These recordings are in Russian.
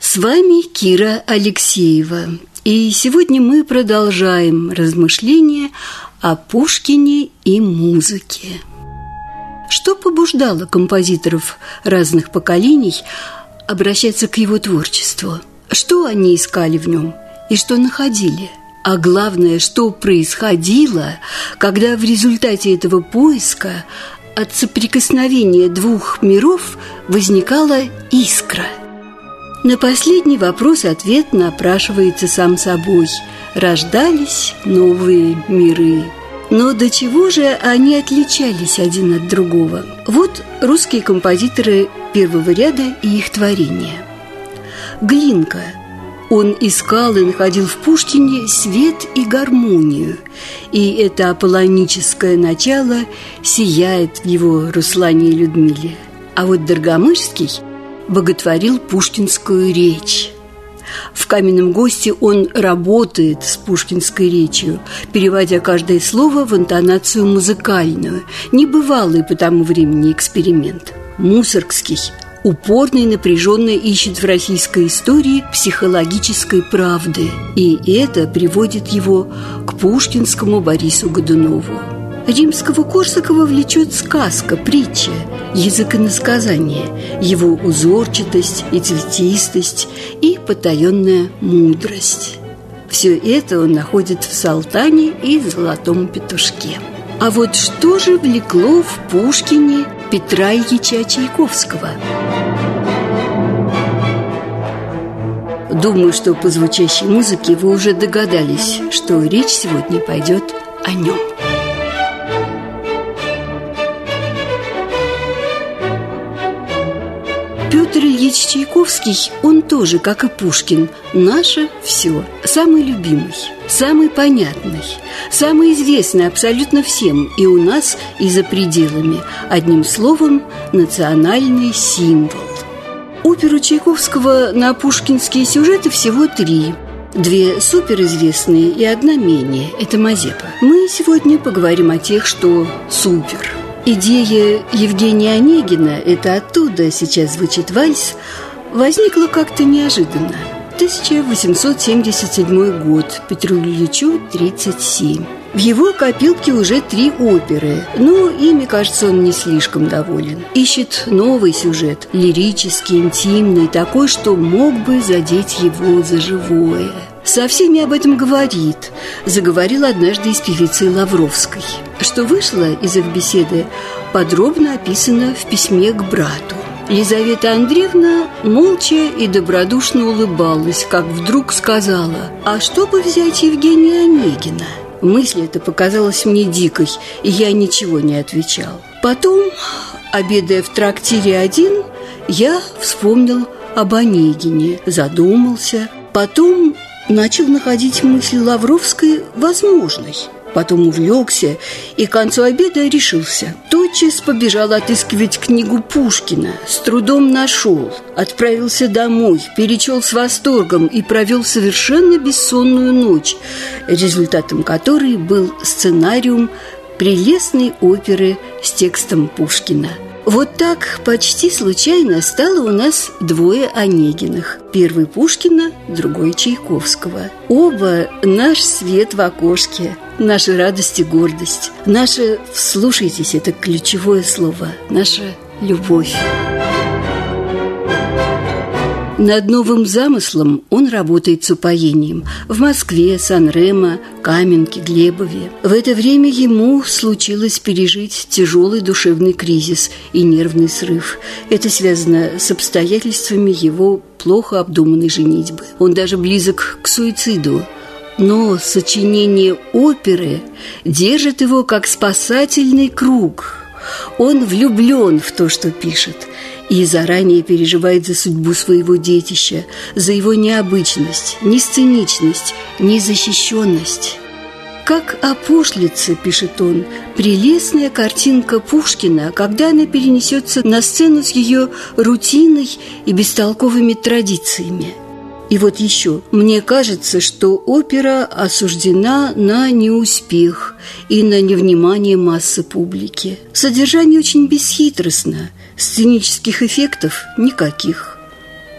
С вами Кира Алексеева. И сегодня мы продолжаем размышления о Пушкине и музыке. Что побуждало композиторов разных поколений обращаться к его творчеству? Что они искали в нем и что находили? А главное, что происходило, когда в результате этого поиска от соприкосновения двух миров возникала искра? На последний вопрос ответ напрашивается сам собой. Рождались новые миры. Но до чего же они отличались один от другого? Вот русские композиторы первого ряда и их творения. Глинка. Он искал и находил в Пушкине свет и гармонию. И это аполлоническое начало сияет в его Руслане и Людмиле. А вот Даргамышский боготворил пушкинскую речь. В «Каменном госте» он работает с пушкинской речью, переводя каждое слово в интонацию музыкальную. Небывалый по тому времени эксперимент. Мусоргский упорно и напряженно ищет в российской истории психологической правды, и это приводит его к пушкинскому Борису Годунову. Римского-Корсакова влечет сказка, притча, языконасказание, его узорчатость и цветистость и потаенная мудрость. Все это он находит в «Салтане» и «Золотом петушке». А вот что же влекло в Пушкине Петра Ильича Чайковского? Думаю, что по звучащей музыке вы уже догадались, что речь сегодня пойдет о нем. Петр Ильич Чайковский, он тоже, как и Пушкин, наше все, самый любимый, самый понятный, самый известный абсолютно всем и у нас, и за пределами. Одним словом, национальный символ. Опер у Чайковского на пушкинские сюжеты всего 3. 2 суперизвестные и 1 менее – это «Мазепа». Мы сегодня поговорим о тех, что супер. Идея Евгения Онегина, это оттуда сейчас звучит вальс, возникла как-то неожиданно. 1877 год, Петру Ильичу 37. В его копилке уже 3 оперы, но ими, кажется, он не слишком доволен. Ищет новый сюжет, лирический, интимный, такой, что мог бы задеть его за живое. Со всеми об этом говорит, заговорила однажды с певицей Лавровской. Что вышло из их беседы, подробно описано в письме к брату. Елизавета Андреевна молча и добродушно улыбалась, как вдруг сказала: «А что бы взять Евгения Онегина?» Мысль эта показалась мне дикой, и я ничего не отвечал. Потом, обедая в трактире один, я вспомнил об Онегине, задумался, потом начал находить мысль Лавровской возможной. Потом увлекся и к концу обеда решился. Тотчас побежал отыскивать книгу Пушкина. С трудом нашел. Отправился домой, перечел с восторгом и провел совершенно бессонную ночь, результатом которой был сценариум прелестной оперы с текстом Пушкина. Вот так почти случайно стало у нас 2 Онегиных. Первый Пушкина, другой Чайковского. Оба наш свет в окошке, наша радость и гордость. Наша, вслушайтесь, это ключевое слово, наша любовь. Над новым замыслом он работает с упоением. В Москве, Сан-Ремо, Каменке, Глебове. В это время ему случилось пережить тяжелый душевный кризис и нервный срыв. Это связано с обстоятельствами его плохо обдуманной женитьбы. Он даже близок к суициду. Но сочинение оперы держит его как спасательный круг. Он влюблен в то, что пишет. и заранее переживает за судьбу своего детища, за его необычность, несценичность, незащищенность. «Как о пошлице», – пишет он, – «прелестная картинка Пушкина, когда она перенесется на сцену с ее рутиной и бестолковыми традициями». И вот еще. Мне кажется, что опера осуждена на неуспех и на невнимание массы публики. Содержание очень бесхитростно, сценических эффектов никаких.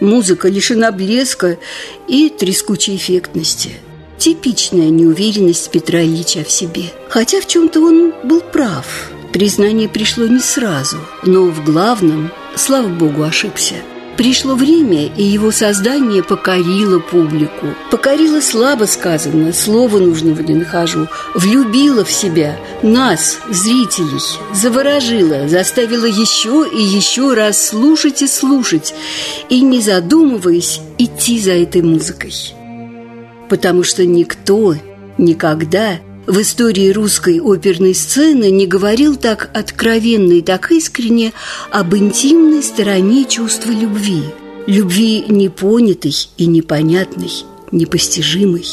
Музыка лишена блеска и трескучей эффектности. Типичная неуверенность Петра Ильича в себе. Хотя в чем-то он был прав. Признание пришло не сразу, но в главном, слава богу, ошибся. Пришло время, и его создание покорило публику. Покорило слабо сказано, слова нужного не нахожу. Влюбило в себя нас, зрителей, заворожило, заставило еще и еще раз слушать и слушать, и, не задумываясь, идти за этой музыкой. Потому что никто никогда в истории русской оперной сцены не говорил так откровенно и так искренне об интимной стороне чувства любви. Любви непонятой и непонятной, непостижимой.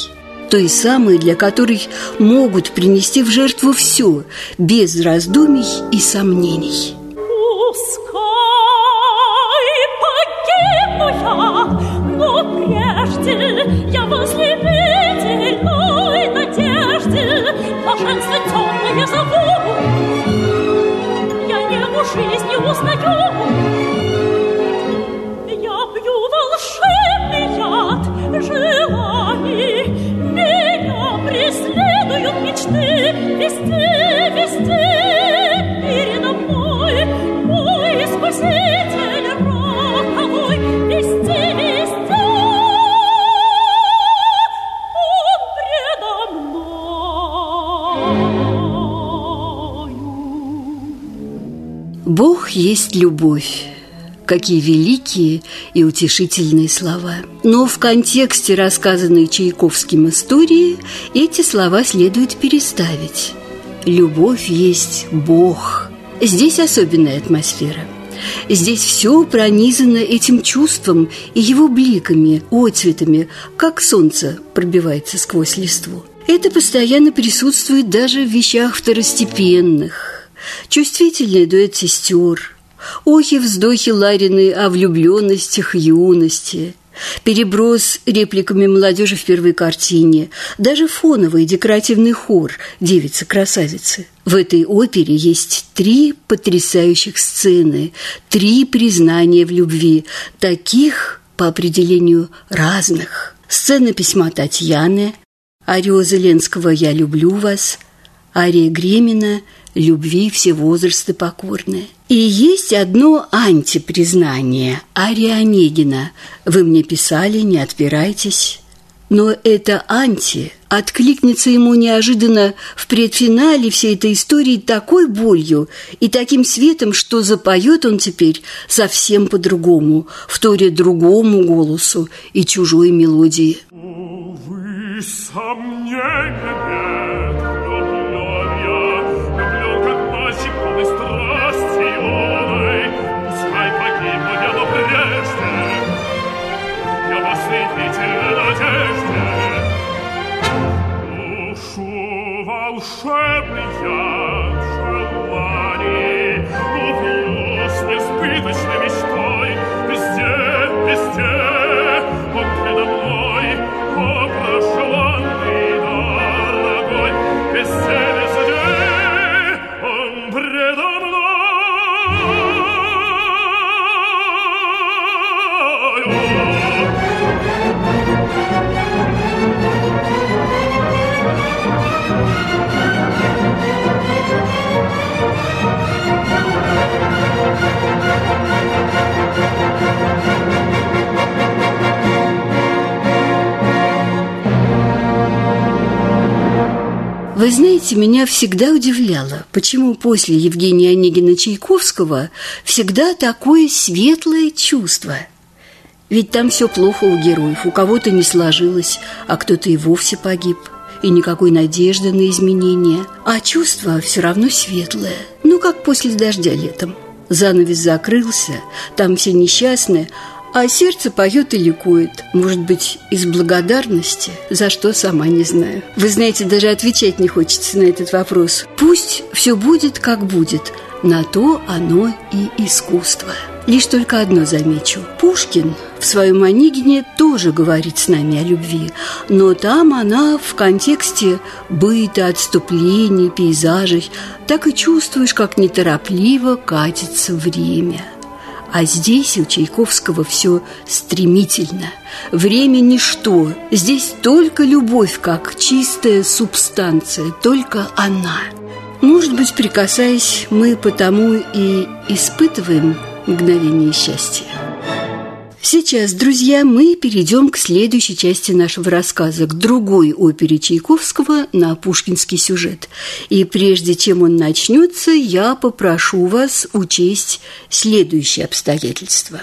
Той самой, для которой могут принести в жертву все, без раздумий и сомнений. Пускай погибну я, но прежде я возлюбитель мой надежды. Блаженство темное зову, я небо жизни узнаю. Я пью волшебный яд желаний, меня преследуют мечты. Вести, вести передо мной, мой спаситель роковой. Вести, вести. «Бог есть любовь». Какие великие и утешительные слова. Но в контексте рассказанной Чайковским истории эти слова следует переставить. «Любовь есть Бог». Здесь особенная атмосфера. Здесь все пронизано этим чувством и его бликами, отцветами, как солнце пробивается сквозь листву. Это постоянно присутствует даже в вещах второстепенных. Чувствительный дуэт сестер, охи-вздохи Ларины о влюбленностях юности, переброс репликами молодежи в первой картине, даже фоновый декоративный хор «Девица-красавица». В этой опере есть 3 потрясающих сцены, 3 признания в любви, таких, по определению, разных. Сцена письма Татьяны, арио Зеленского «Я люблю вас», ария Гремина «Любви все возрасты покорны». И есть одно антипризнание – ария Онегина «Вы мне писали, не отпирайтесь». Но это анти откликнется ему неожиданно в предфинале всей этой истории такой болью и таким светом, что запоет он теперь совсем по-другому, вторя другому голосу и чужой мелодии. Увы, сомнения нет. Волшебный яд желаний, увлёк несбыточной мечтой. Везде, везде он передо мной, о прошланный дорогой. Везде, везде он предо мною. Вы знаете, меня всегда удивляло, почему после Евгения Онегина Чайковского всегда такое светлое чувство. Ведь там все плохо у героев, у кого-то не сложилось, а кто-то и вовсе погиб. И никакой надежды на изменения, а чувство все равно светлое, ну как после дождя летом. Занавес закрылся, там все несчастные, а сердце поет и ликует. Может быть, из благодарности, за что сама не знаю. Вы знаете, даже отвечать не хочется на этот вопрос. Пусть все будет, как будет. На то оно и искусство. Лишь только одно замечу. Пушкин в своем «Онегине» тоже говорит с нами о любви, но там она в контексте быта, отступлений, пейзажей. Так и чувствуешь, как неторопливо катится время. А здесь у Чайковского все стремительно. Время – ничто. Здесь только любовь, как чистая субстанция, только она. Может быть, прикасаясь, мы потому и испытываем мгновение счастья. Сейчас, друзья, мы перейдем к следующей части нашего рассказа, к другой опере Чайковского на пушкинский сюжет. И прежде чем он начнется, я попрошу вас учесть следующие обстоятельства.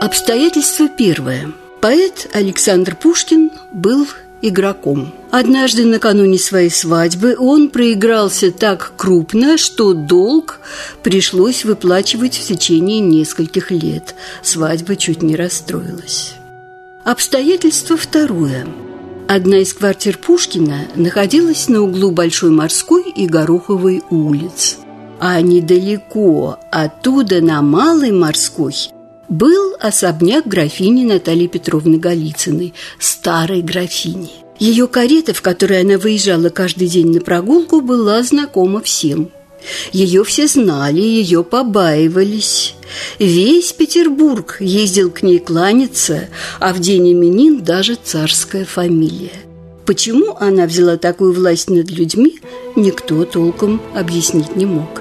Обстоятельство первое. Поэт Александр Пушкин был игроком. Однажды накануне своей свадьбы он проигрался так крупно, что долг пришлось выплачивать в течение нескольких лет. Свадьба чуть не расстроилась. Обстоятельство второе. Одна из квартир Пушкина находилась на углу Большой Морской и Гороховой улиц. А недалеко оттуда, на Малой Морской, был особняк графини Натальи Петровны Голицыной, старой графини. Ее карета, в которой она выезжала каждый день на прогулку, была знакома всем. Ее все знали, ее побаивались. Весь Петербург ездил к ней кланяться, а в день именин даже царская фамилия. Почему она взяла такую власть над людьми, никто толком объяснить не мог.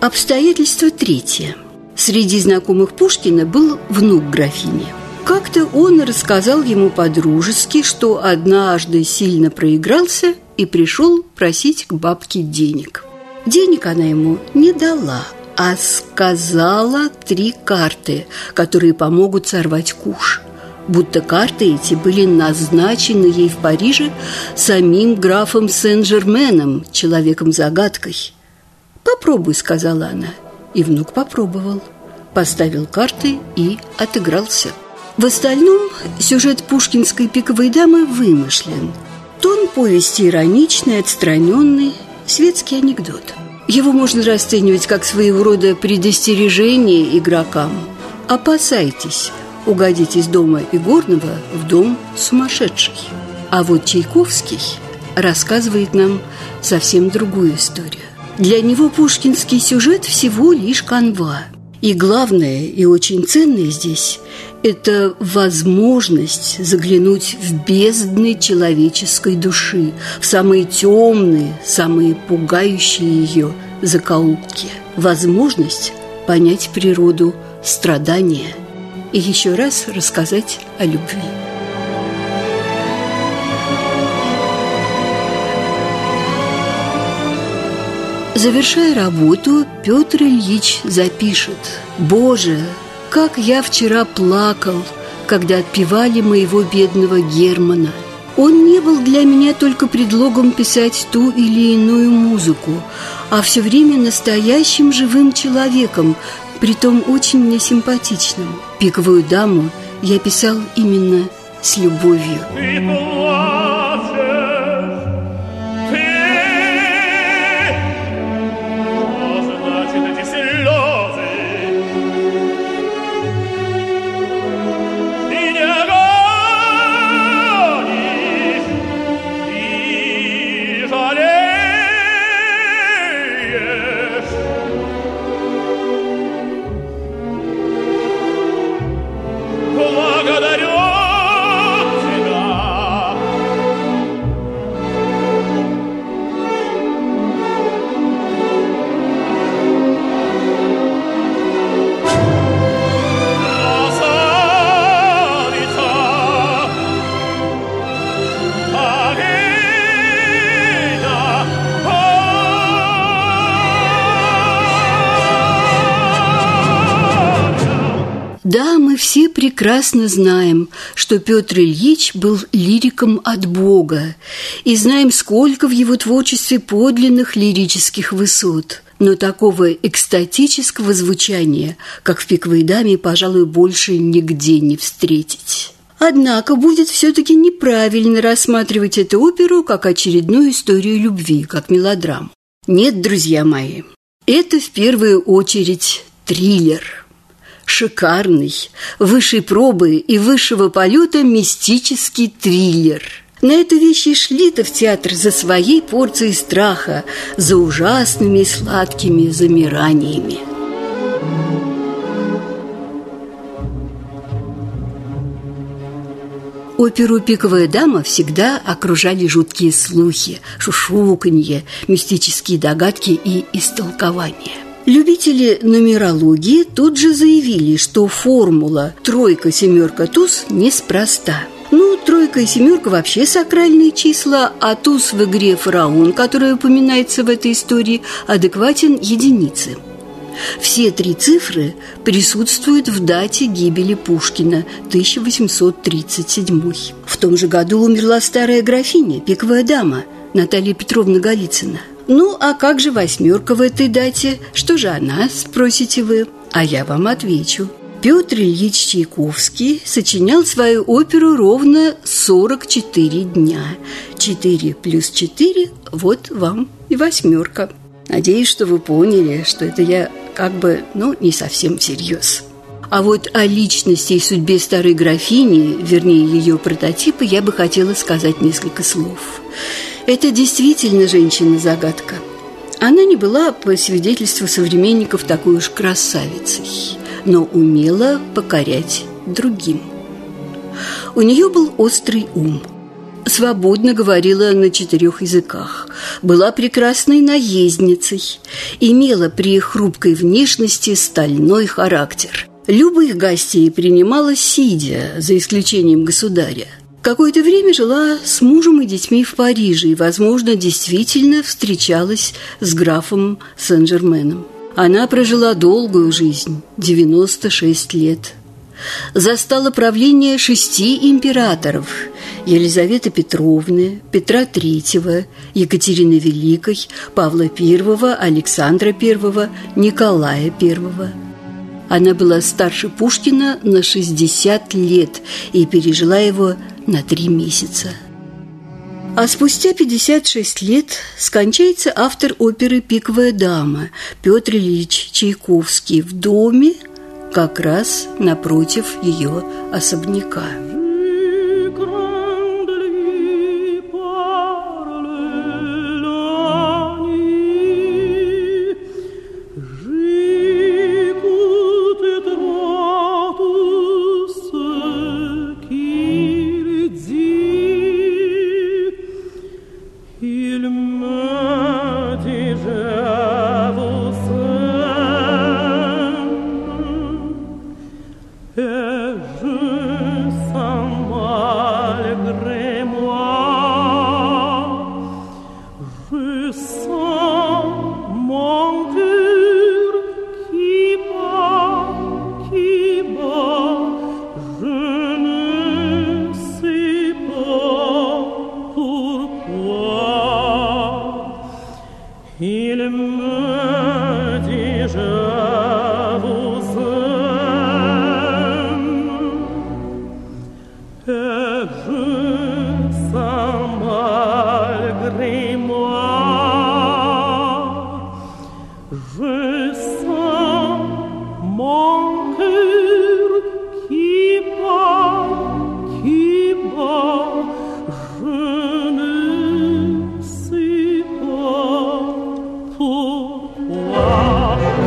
Обстоятельство третье. Среди знакомых Пушкина был внук графини. Как-то он рассказал ему по-дружески, что однажды сильно проигрался и пришел просить к бабке денег. Денег она ему не дала, а сказала 3 карты, которые помогут сорвать куш. Будто карты эти были назначены ей в Париже самим графом Сен-Жерменом, человеком-загадкой. «Попробуй», — сказала она. И внук попробовал, поставил карты и отыгрался. В остальном сюжет пушкинской «Пиковой дамы» вымышлен. Тон повести ироничный, отстраненный, светский анекдот. Его можно расценивать как своего рода предостережение игрокам. Опасайтесь, угодить из дома игорного в дом сумасшедший. А вот Чайковский рассказывает нам совсем другую историю. Для него пушкинский сюжет всего лишь канва. И главное, и очень ценное здесь – это возможность заглянуть в бездны человеческой души, в самые темные, самые пугающие ее закоулки. Возможность понять природу страдания и еще раз рассказать о любви. Завершая работу, Петр Ильич запишет: «Боже, как я вчера плакал, когда отпевали моего бедного Германа. Он не был для меня только предлогом писать ту или иную музыку, а все время настоящим живым человеком, притом очень мне симпатичным. «Пиковую даму» я писал именно с любовью». Благодарю тебя, прекрасно знаем, что Петр Ильич был лириком от Бога, и знаем, сколько в его творчестве подлинных лирических высот. Но такого экстатического звучания, как в «Пиковой даме», пожалуй, больше нигде не встретить. Однако будет все-таки неправильно рассматривать эту оперу как очередную историю любви, как мелодраму. Нет, друзья мои, это в первую очередь триллер. Шикарный, высшей пробы и высшего полета мистический триллер. На эту вещь и шли-то в театр за своей порцией страха, за ужасными и сладкими замираниями. Оперу «Пиковая дама» всегда окружали жуткие слухи, шушуканье, мистические догадки и истолкования. Любители нумерологии тут же заявили, что формула «тройка, семерка, туз» неспроста. Ну, тройка и семерка вообще сакральные числа, а туз в игре «Фараон», которая упоминается в этой истории, адекватен единице. Все три цифры присутствуют в дате гибели Пушкина, 1837. В том же году умерла старая графиня, пиковая дама, Наталья Петровна Голицына. Ну, а как же восьмерка в этой дате? Что же она, спросите вы? А я вам отвечу. Петр Ильич Чайковский сочинял свою оперу ровно 44 дня. 4 плюс 4 – вот вам и восьмерка. Надеюсь, что вы поняли, что это я не совсем всерьез. А вот о личности и судьбе старой графини, вернее, ее прототипа, я бы хотела сказать несколько слов. Это действительно женщина-загадка. Она не была, по свидетельству современников, такой уж красавицей, но умела покорять другим. У нее был острый ум. Свободно говорила на 4 языках, была прекрасной наездницей, имела при хрупкой внешности стальной характер. Любых гостей принимала сидя, за исключением государя. Какое-то время жила с мужем и детьми в Париже и, возможно, действительно встречалась с графом Сен-Жерменом. Она прожила долгую жизнь – 96 лет. Застала правление 6 императоров – Елизаветы Петровны, Петра III, Екатерины Великой, Павла I, Александра I, Николая I. Она была старше Пушкина на 60 лет и пережила его на 3 месяца. А спустя 56 лет скончается автор оперы «Пиковая дама» Петр Ильич Чайковский в доме, как раз напротив ее особняка.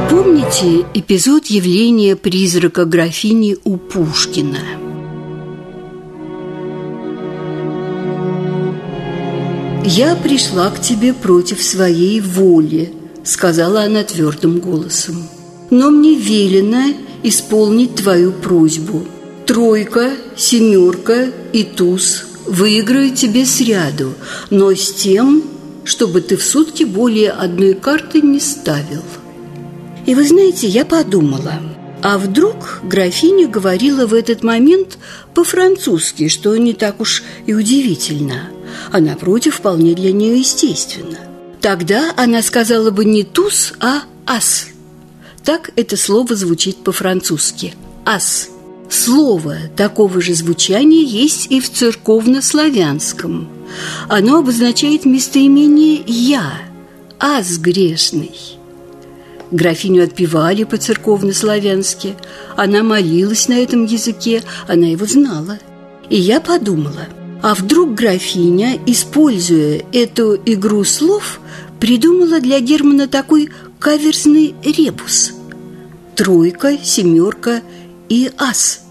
Помните эпизод явления призрака графини у Пушкина? «Я пришла к тебе против своей воли», – сказала она твердым голосом. «Но мне велено исполнить твою просьбу. Тройка, семерка и туз выиграют тебе сряду, но с тем, чтобы ты в сутки более одной карты не ставил». И вы знаете, я подумала, А вдруг графиня говорила в этот момент по-французски, что не так уж и удивительно, а, напротив, вполне для нее естественно. Тогда она сказала бы не «туз», а «ас». Так это слово звучит по-французски «ас». Слово такого же звучания есть и в церковнославянском. Оно обозначает местоимение «я», «аз грешный». Графиню отпевали по-церковнославянски. Она молилась на этом языке, она его знала. И я подумала, а вдруг графиня, используя эту игру слов, придумала для Германа такой каверзный ребус. Тройка, семерка и ас.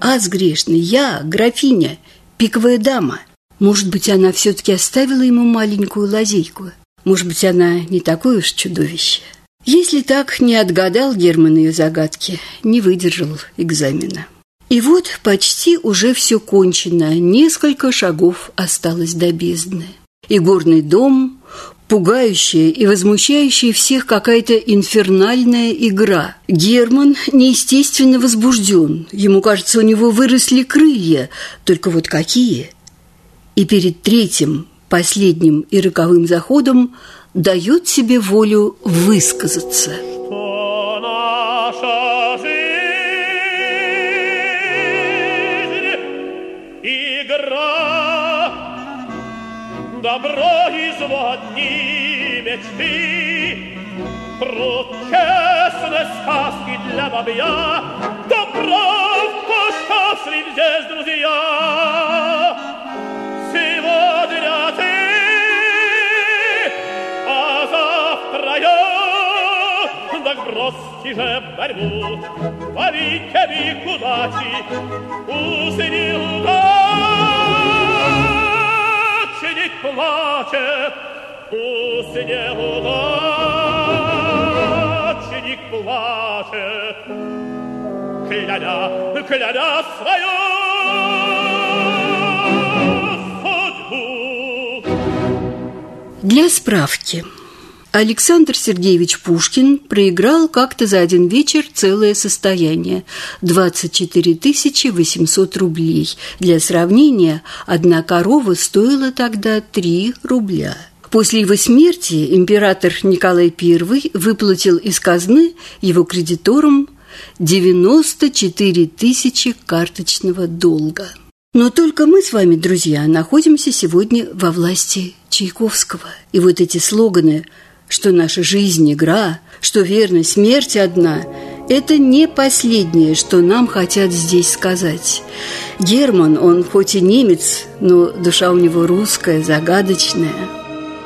Ас грешный, я, графиня, пиковая дама. Может быть, она все-таки оставила ему маленькую лазейку. Может быть, она не такое уж чудовище. Если так, не отгадал Герман ее загадки, не выдержал экзамена. И вот почти уже все кончено, несколько шагов осталось до бездны. И горный дом, пугающая и возмущающая всех какая-то инфернальная игра. Герман неестественно возбужден, ему кажется, у него выросли крылья, только вот какие. И перед третьим, последним и роковым заходом дает себе волю высказаться. Добро изводни мечты, труд честной сказки для бабья, добро вкушавший здесь друзья. Сегодня ты, а завтра я, так бросьте же борьбу, повиньте веку дати, усни удачи. Плачет, неудачник плачет, кляня свою судьбу. Для справки. Александр Сергеевич Пушкин проиграл как-то за один вечер целое состояние – 24 800 рублей. Для сравнения, одна корова стоила тогда 3 рубля. После его смерти император Николай I выплатил из казны его кредиторам 94 тысячи карточного долга. Но только мы с вами, друзья, находимся сегодня во власти Чайковского. И вот эти слоганы – что наша жизнь – игра, что верность – смерть одна – это не последнее, что нам хотят здесь сказать. Герман, он хоть и немец, но душа у него русская, загадочная.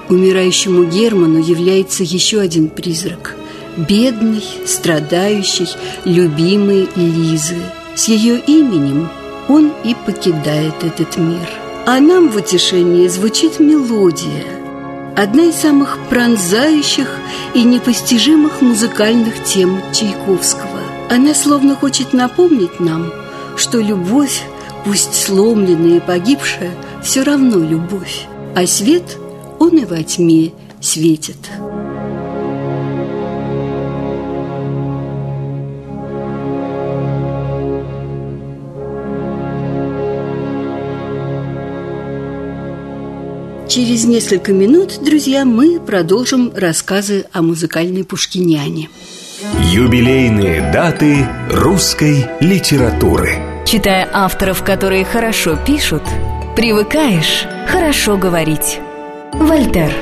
Умирающему Герману является еще один призрак – бедный, страдающий, любимый Лизы. С ее именем он и покидает этот мир. А нам в утешении звучит мелодия – одна из самых пронзающих и непостижимых музыкальных тем Чайковского. Она словно хочет напомнить нам, что любовь, пусть сломленная и погибшая, все равно любовь, а свет, он и во тьме светит. Через несколько минут, друзья, мы продолжим рассказы о музыкальной пушкиниане. Юбилейные даты русской литературы. Читая авторов, которые хорошо пишут, привыкаешь хорошо говорить. Вольтер.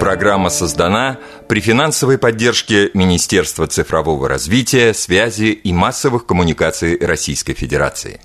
Программа создана при финансовой поддержке Министерства цифрового развития, связи и массовых коммуникаций Российской Федерации.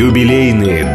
Юбилейные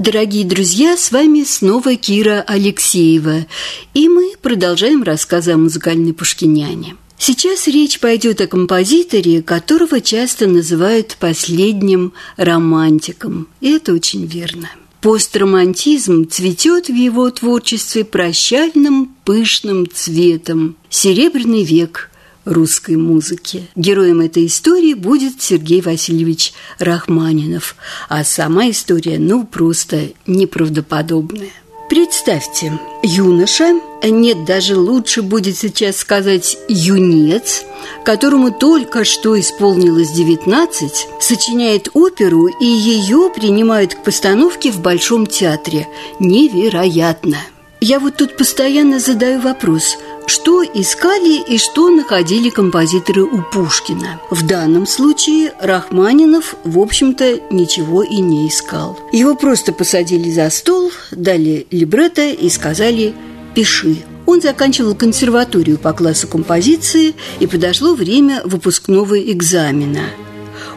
Дорогие друзья, с вами снова Кира Алексеева, и мы продолжаем рассказы о музыкальной пушкиняне. Сейчас речь пойдет о композиторе, которого часто называют последним романтиком, и это очень верно. Постромантизм цветет в его творчестве прощальным пышным цветом. Серебряный век русской музыки. Героем этой истории будет Сергей Васильевич Рахманинов, а сама история, просто неправдоподобная. Представьте, юноша, нет, даже лучше будет сейчас сказать юнец, которому только что исполнилось 19, сочиняет оперу и ее принимают к постановке в Большом театре. Невероятно! Я тут постоянно задаю вопрос, что искали и что находили композиторы у Пушкина. В данном случае Рахманинов, в общем-то, ничего и не искал. Его просто посадили за стол, дали либретто и сказали «пиши». Он заканчивал консерваторию по классу композиции, и подошло время выпускного экзамена.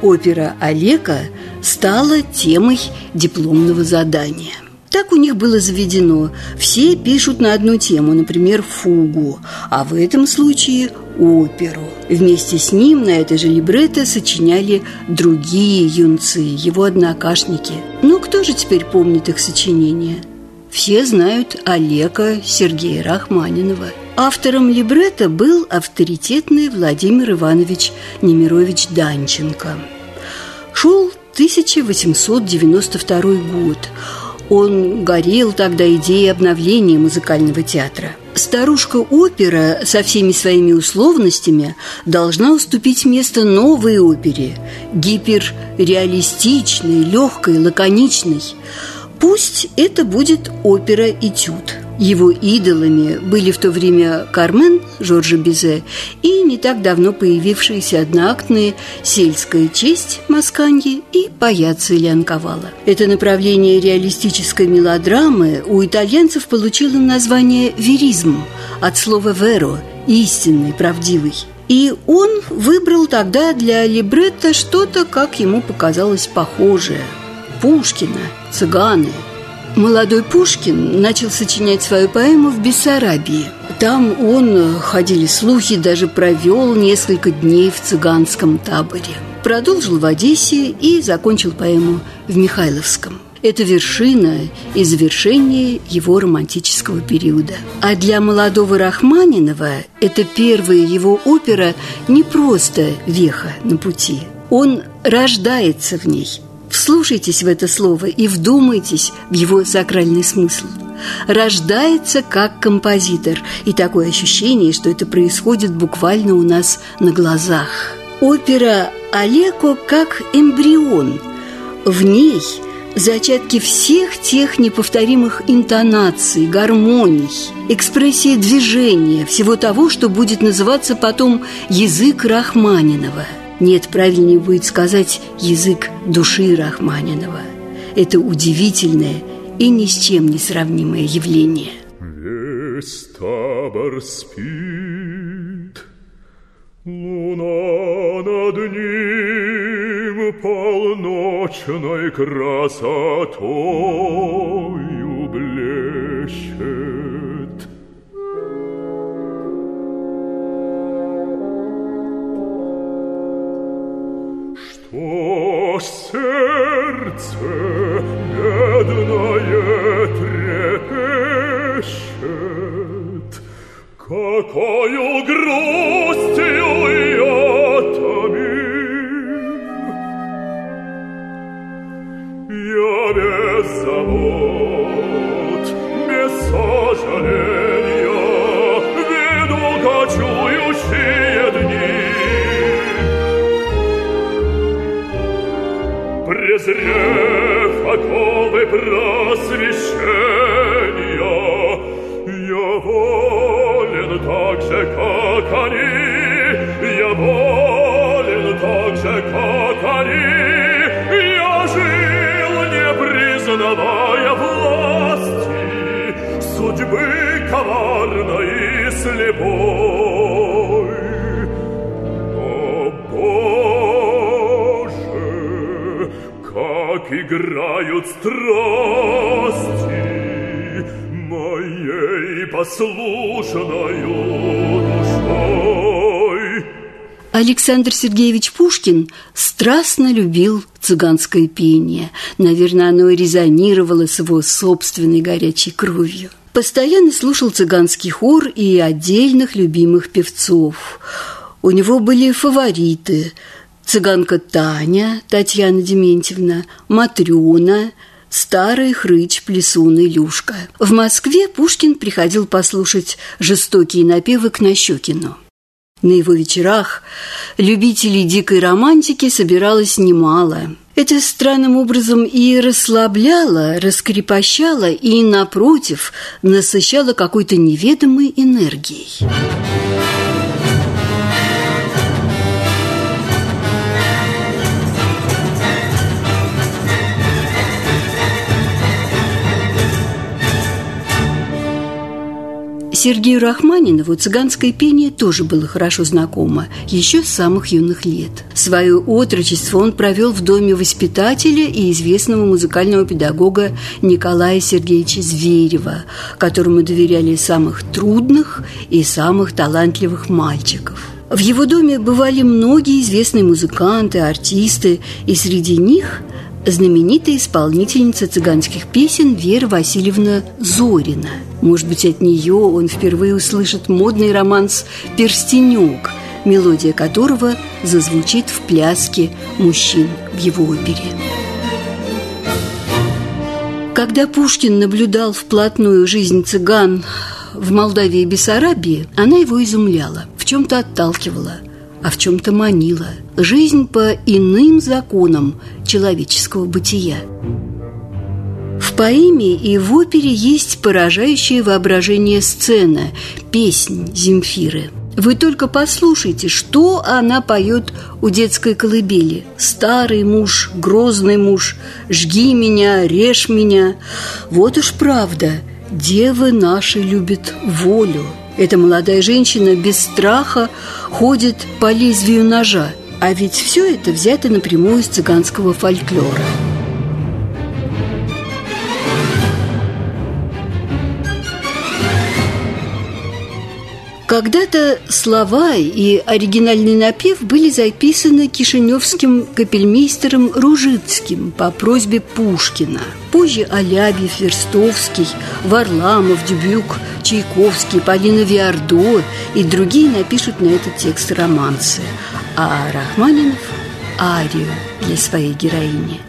Опера «Алека» стала темой дипломного задания. Так у них было заведено. Все пишут на одну тему, например, фугу, а в этом случае оперу. Вместе с ним на это же либретто сочиняли другие юнцы, его однокашники. Но кто же теперь помнит их сочинения? Все знают Алека Сергея Рахманинова. Автором либретто был авторитетный Владимир Иванович Немирович Данченко. Шел 1892 год. Он горел тогда идеей обновления музыкального театра. Старушка-опера со всеми своими условностями должна уступить место новой опере, гиперреалистичной, легкой, лаконичной. Пусть это будет опера-этюд. Его идолами были в то время «Кармен» Жоржа Бизе и не так давно появившиеся одноактные «Сельская честь» Масканьи и «Паяцца» Лианковала. Это направление реалистической мелодрамы у итальянцев получило название «веризм» от слова «веро» – «истинный», «правдивый». И он выбрал тогда для либретто что-то, как ему показалось, похожее – Пушкина, цыганы. Молодой Пушкин начал сочинять свою поэму в Бессарабии. Там он, ходили слухи, даже провел несколько дней в цыганском таборе. Продолжил в Одессе и закончил поэму в Михайловском. Это вершина и завершение его романтического периода. А для молодого Рахманинова это первая его опера не просто веха на пути. Он рождается в ней. Вслушайтесь в это слово и вдумайтесь в его сакральный смысл. Рождается как композитор, и такое ощущение, что это происходит буквально у нас на глазах. Опера «Алеко» как эмбрион. В ней зачатки всех тех неповторимых интонаций, гармоний, экспрессии движения, всего того, что будет называться потом «язык Рахманинова». Нет, правильнее будет сказать «язык души Рахманинова». Это удивительное и ни с чем не сравнимое явление. Весь табор спит, луна над ним полночной красотою блещет. О, сердце бедное трепещет, какою грустью я томим. Я без забот, без сожаления веду кочующие дни. Презрев оковы просвещения, я волен так же, как они, я волен так же, как они, я жил, не признавая власти, судьбы коварной и слепой. О, Боже, как играют страсти моей послушною душой. Александр Сергеевич Пушкин страстно любил цыганское пение. Наверное, оно и резонировало с его собственной горячей кровью. Постоянно слушал цыганский хор и отдельных любимых певцов. У него были фавориты: цыганка Таня, Татьяна Дементьевна, Матрёна, старый хрыч плясун Илюшка. В Москве Пушкин приходил послушать жестокие напевы к Нащёкину. На его вечерах любителей дикой романтики собиралось немало. Это странным образом и расслабляло, раскрепощало и, напротив, насыщало какой-то неведомой энергией. Сергею Рахманинову цыганское пение тоже было хорошо знакомо еще с самых юных лет. Свое отрочество он провел в доме воспитателя и известного музыкального педагога Николая Сергеевича Зверева, которому доверяли самых трудных и самых талантливых мальчиков. В его доме бывали многие известные музыканты, артисты, и среди них знаменитая исполнительница цыганских песен Вера Васильевна Зорина. Может быть, от нее он впервые услышит модный романс «Перстенек», мелодия которого зазвучит в пляске мужчин в его опере. Когда Пушкин наблюдал вплотную жизнь цыган в Молдавии и Бессарабии, она его изумляла, в чем-то отталкивала, а в чем-то манила. Жизнь по иным законам человеческого бытия. В поэме и в опере есть поражающее воображение сцена, песнь Земфиры. Вы только послушайте, что она поет у детской колыбели. «Старый муж, грозный муж, жги меня, режь меня». Вот уж правда, девы наши любят волю. Эта молодая женщина без страха ходит по лезвию ножа. А ведь все это взято напрямую из цыганского фольклора. Когда-то слова и оригинальный напев были записаны кишиневским капельмейстером Ружицким по просьбе Пушкина. Позже Алябьев, Верстовский, Варламов, Дюбюк, Чайковский, Полина Виардо и другие напишут на этот текст романсы, а Рахманинов – арию для своей героини.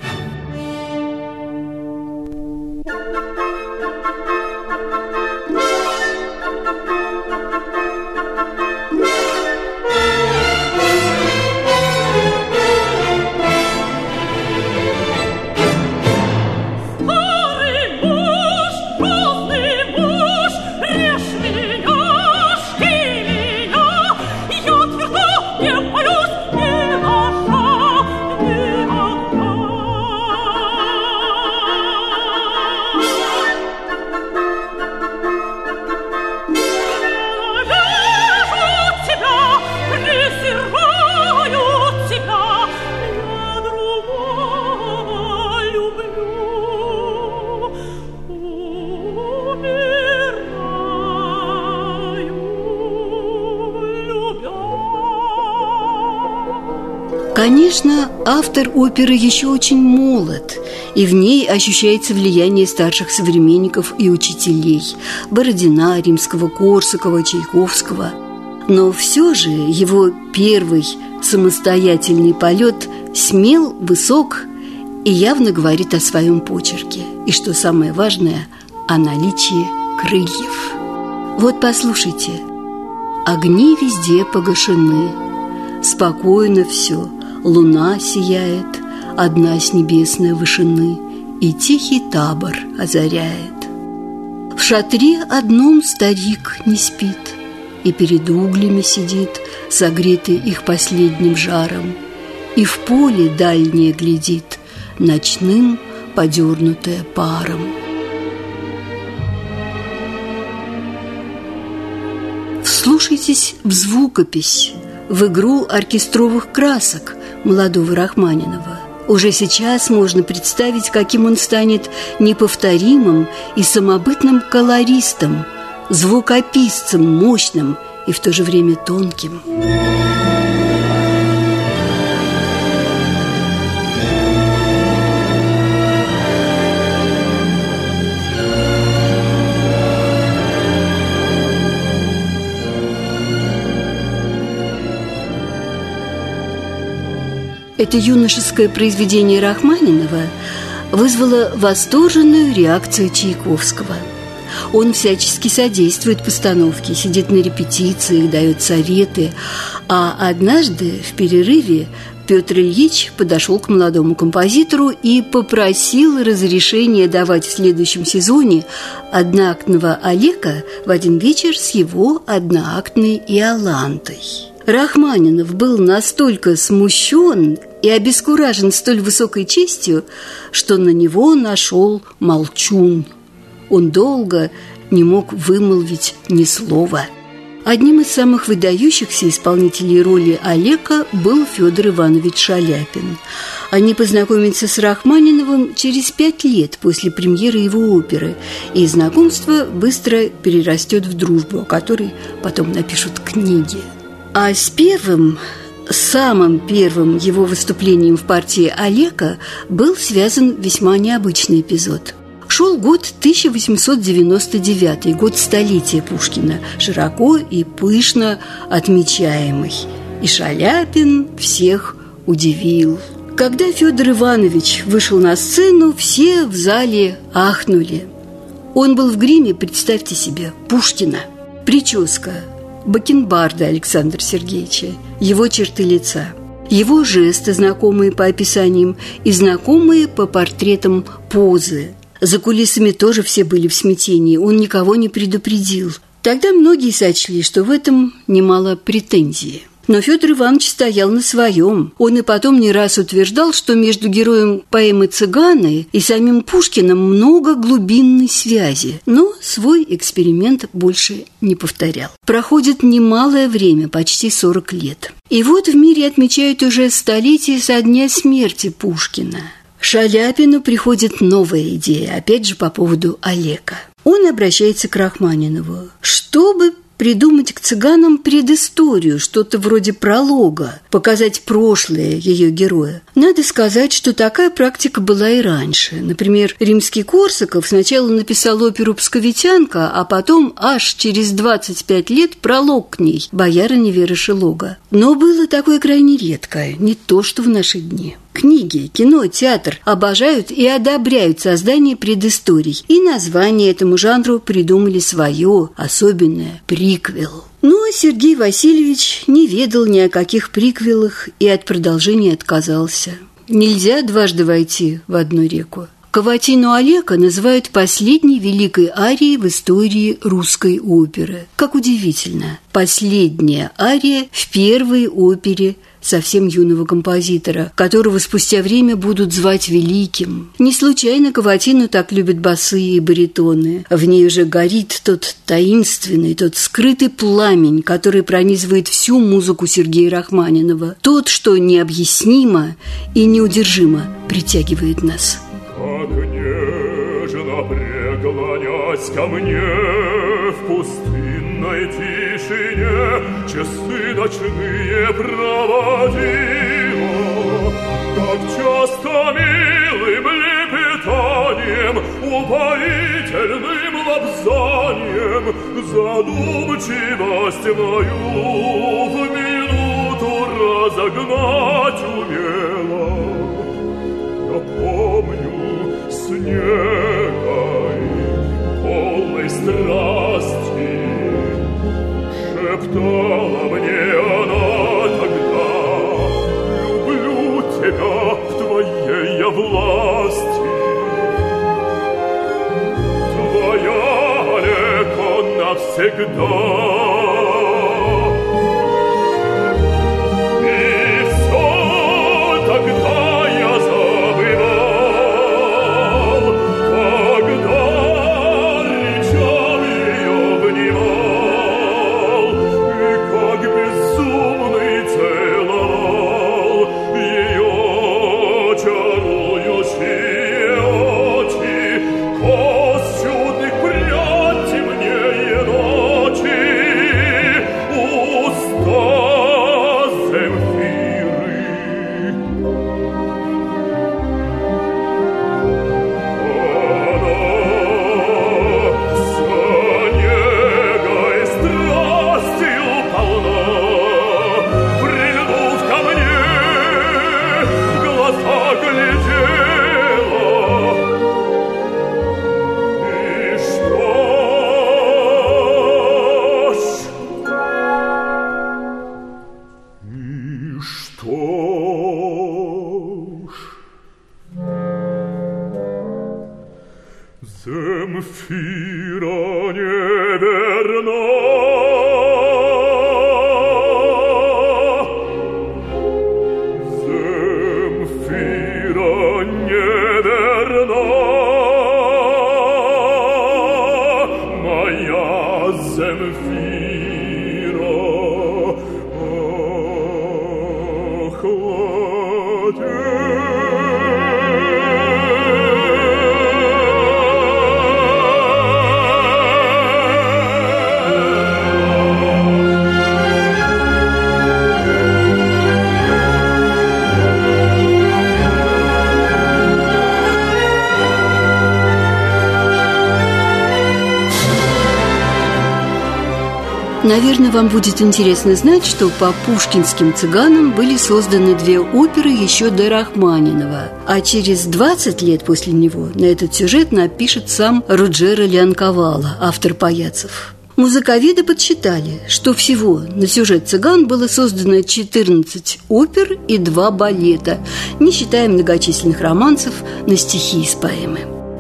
Конечно, автор оперы еще очень молод, и в ней ощущается влияние старших современников и учителей – Бородина, Римского-Корсакова, Чайковского. Но все же его первый самостоятельный полет смел, высок и явно говорит о своем почерке. И, что самое важное, о наличии крыльев. Вот послушайте. «Огни везде погашены, спокойно все, луна сияет, одна с небесной вышины, и тихий табор озаряет. В шатре одном старик не спит и перед углями сидит, согретый их последним жаром, и в поле дальнее глядит, ночным подернутое паром. Вслушайтесь в звукопись, в игру оркестровых красок молодого Рахманинова. Уже сейчас можно представить, каким он станет неповторимым и самобытным колористом, звукописцем мощным и в то же время тонким. Это юношеское произведение Рахманинова вызвало восторженную реакцию Чайковского. Он всячески содействует постановке, сидит на репетициях, дает советы. А однажды в перерыве Петр Ильич подошел к молодому композитору и попросил разрешения давать в следующем сезоне одноактного Олега в один вечер с его одноактной Иолантой. Рахманинов был настолько смущен и обескуражен столь высокой честью, что на него нашел молчун. Он долго не мог вымолвить ни слова. Одним из самых выдающихся исполнителей роли Олега был Федор Иванович Шаляпин. Они познакомятся с Рахманиновым через 5 лет после премьеры его оперы, и знакомство быстро перерастет в дружбу, о которой потом напишут книги. А с первым, самым первым его выступлением в партии Олега был связан весьма необычный эпизод. Шел год 1899, год столетия Пушкина, широко и пышно отмечаемый. И Шаляпин всех удивил. Когда Федор Иванович вышел на сцену, все в зале ахнули. Он был в гриме, представьте себе, Пушкина. Прическа бакенбарда Александра Сергеевича, его черты лица, его жесты, знакомые по описаниям и знакомые по портретам позы. За кулисами тоже все были в смятении, он никого не предупредил. Тогда многие сочли, что в этом немало претензий. Но Федор Иванович стоял на своем. Он и потом не раз утверждал, что между героем поэмы «Цыганы» и самим Пушкиным много глубинной связи, но свой эксперимент больше не повторял. Проходит немалое время, почти 40 лет. И вот в мире отмечают уже столетие со дня смерти Пушкина. Шаляпину приходит новая идея, опять же по поводу Олега. Он обращается к Рахманинову, чтобы придумать к «Цыганам» предысторию, что-то вроде пролога, показать прошлое ее героя. Надо сказать, что такая практика была и раньше. Например, Римский-Корсаков сначала написал оперу «Псковитянка», а потом аж через 25 лет пролог к ней «Боярыня Вера Шилога». Но было такое крайне редко, не то что в наши дни. Книги, кино, театр обожают и одобряют создание предысторий. И название этому жанру придумали свое, особенное – приквел. Но Сергей Васильевич не ведал ни о каких приквелах и от продолжения отказался. Нельзя дважды войти в одну реку. Каватину Олега называют последней великой арией в истории русской оперы. Как удивительно, последняя ария в первой опере совсем юного композитора, которого спустя время будут звать великим. Не случайно Каватину так любят басы и баритоны. В ней уже горит тот таинственный, тот скрытый пламень, который пронизывает всю музыку Сергея Рахманинова. Тот, что необъяснимо и неудержимо притягивает нас. Как нежно преклонясь ко мне в пустынной тишине, часы ночные проводила, как часто милым лепетанием, упоительным лапзанием задумчивость мою в минуту разогнать умела. Я помню снегой, полной страсти, шептала мне она тогда: люблю тебя, в твоей я власти. Твоя Наверное, вам будет интересно знать, что по пушкинским цыганам были созданы две оперы еще до Рахманинова, а через 20 лет после него на этот сюжет напишет сам Руджеро Лянковала, автор «Паяцев». Музыковеды подсчитали, что всего на сюжет цыган было создано 14 опер и 2 балета, не считая многочисленных романсов на стихи из поэмы.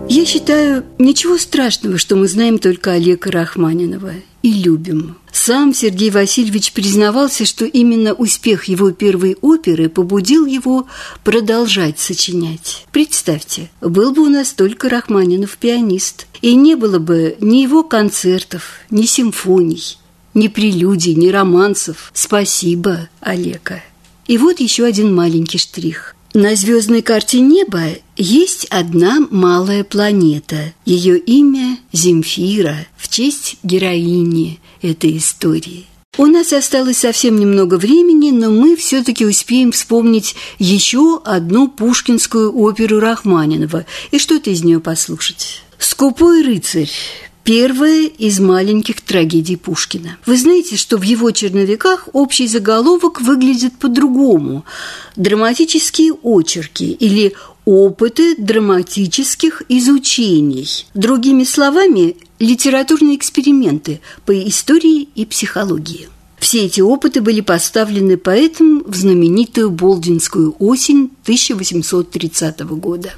Я считаю, ничего страшного, что мы знаем только Олега Рахманинова и любим. Сам Сергей Васильевич признавался, что именно успех его первой оперы побудил его продолжать сочинять. Представьте, был бы у нас только Рахманинов пианист, и не было бы ни его концертов, ни симфоний, ни прелюдий, ни романсов. Спасибо, Олега. И вот еще один маленький штрих. На звездной карте неба есть одна малая планета. Ее имя Земфира, в честь героини этой истории. У нас осталось совсем немного времени, но мы все-таки успеем вспомнить еще одну пушкинскую оперу Рахманинова и что-то из нее послушать. «Скупой рыцарь». Первая из маленьких трагедий Пушкина. Вы знаете, что в его черновиках общий заголовок выглядит по-другому. «Драматические очерки» или «Опыты драматических изучений». Другими словами, литературные эксперименты по истории и психологии. Все эти опыты были поставлены поэтом в знаменитую Болдинскую осень 1830 года.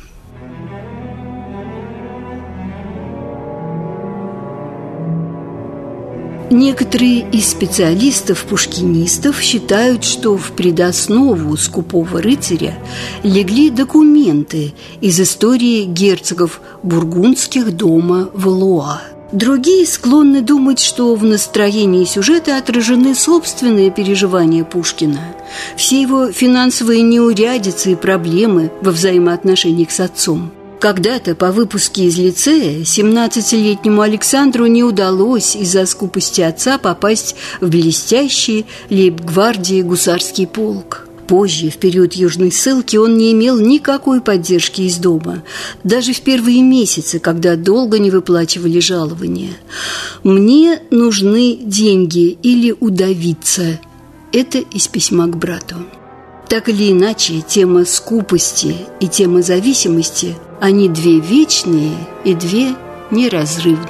Некоторые из специалистов-пушкинистов считают, что в предоснову «Скупого рыцаря» легли документы из истории герцогов бургундских дома Валуа. Другие склонны думать, что в настроении сюжета отражены собственные переживания Пушкина, все его финансовые неурядицы и проблемы во взаимоотношениях с отцом. Когда-то по выпуске из лицея 17-летнему Александру не удалось из-за скупости отца попасть в блестящий лейб-гвардии гусарский полк. Позже, в период южной ссылки, он не имел никакой поддержки из дома, даже в первые месяцы, когда долго не выплачивали жалования. «Мне нужны деньги или удавиться» – это из письма к брату. Так или иначе, тема скупости и тема зависимости – они две вечные и две неразрывные.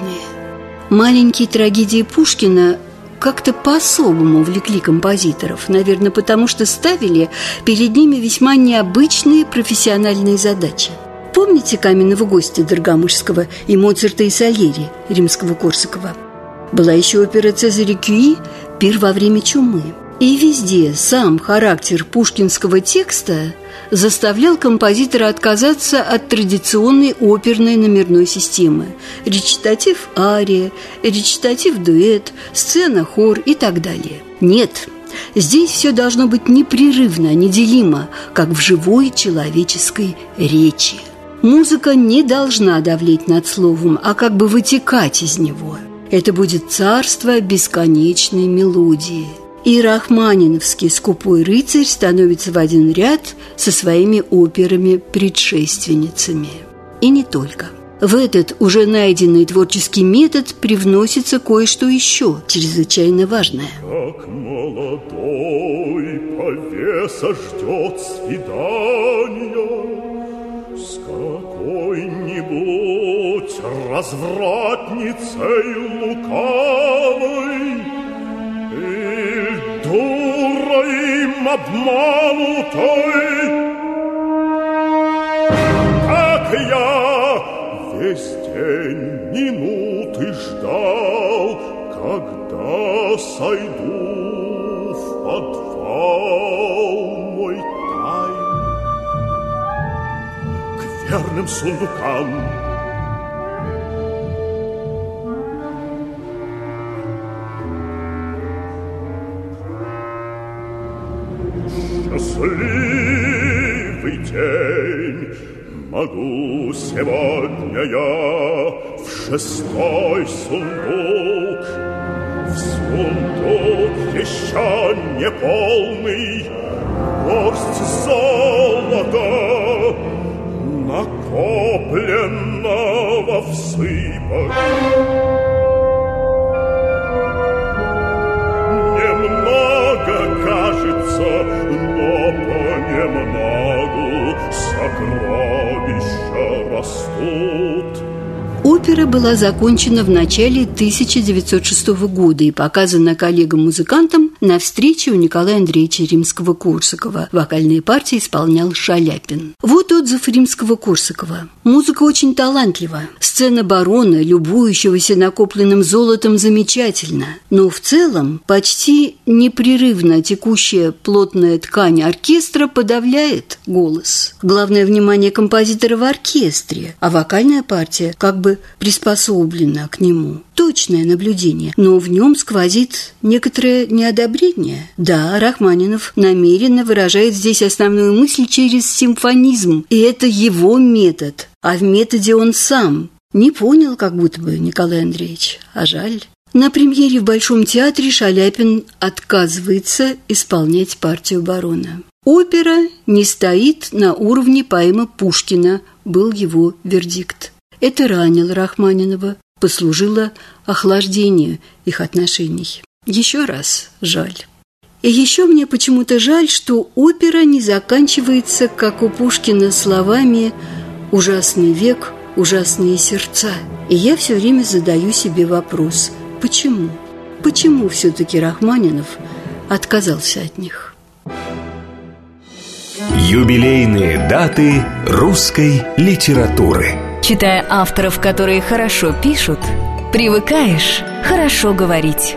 Маленькие трагедии Пушкина как-то по-особому влекли композиторов, наверное, потому что ставили перед ними весьма необычные профессиональные задачи. Помните «Каменного гостя» Доргомышского и «Моцарта и Сальери» Римского-Корсакова? Была еще опера Цезаря Кюи «Пир во время чумы». И везде сам характер пушкинского текста заставлял композитора отказаться от традиционной оперной номерной системы: речитатив-ария, речитатив-дуэт, сцена-хор и так далее. Нет, здесь все должно быть непрерывно, неделимо, как в живой человеческой речи. Музыка не должна давлеть над словом, а как бы вытекать из него. Это будет царство бесконечной мелодии. И рахманиновский «Скупой рыцарь» становится в один ряд со своими операми-предшественницами. И не только. В этот уже найденный творческий метод привносится кое-что еще чрезвычайно важное. Как молодой повеса ждет свидания с какой-нибудь развратницей лукавой, дураем обманутой, как я весь день минуты ждал, когда сойду в подвал мой тайный к верным сундукам. Счастливый день могу сегодня я в шестой сундук, в сундук еще не полный, горсть золота, накопленного всыпать. Но понемногу сокровища растут. Опера была закончена в начале 1906 года и показана коллегам-музыкантам на встрече у Николая Андреевича Римского-Корсакова. Вокальные партии исполнял Шаляпин. Вот отзыв Римского-Корсакова. «Музыка очень талантлива. Сцена барона, любующегося накопленным золотом, замечательна. Но в целом почти непрерывно текущая плотная ткань оркестра подавляет голос. Главное внимание композитора в оркестре, а вокальная партия как бы приспособлена к нему. Точное наблюдение, но в нем сквозит некоторое неодобрение. Да, Рахманинов намеренно выражает здесь основную мысль через симфонизм, и это его метод, а в методе он сам. Не понял, как будто бы, Николай Андреевич, а жаль». На премьере в Большом театре Шаляпин отказывается исполнять партию барона. «Опера не стоит на уровне поэмы Пушкина», был его вердикт. Это ранило Рахманинова, послужило охлаждению их отношений. Еще раз жаль. И еще мне почему-то жаль, что опера не заканчивается, как у Пушкина, словами «ужасный век, ужасные сердца». И я все время задаю себе вопрос: почему? Почему все-таки Рахманинов отказался от них? Юбилейные даты русской литературы. Читая авторов, которые хорошо пишут, привыкаешь хорошо говорить.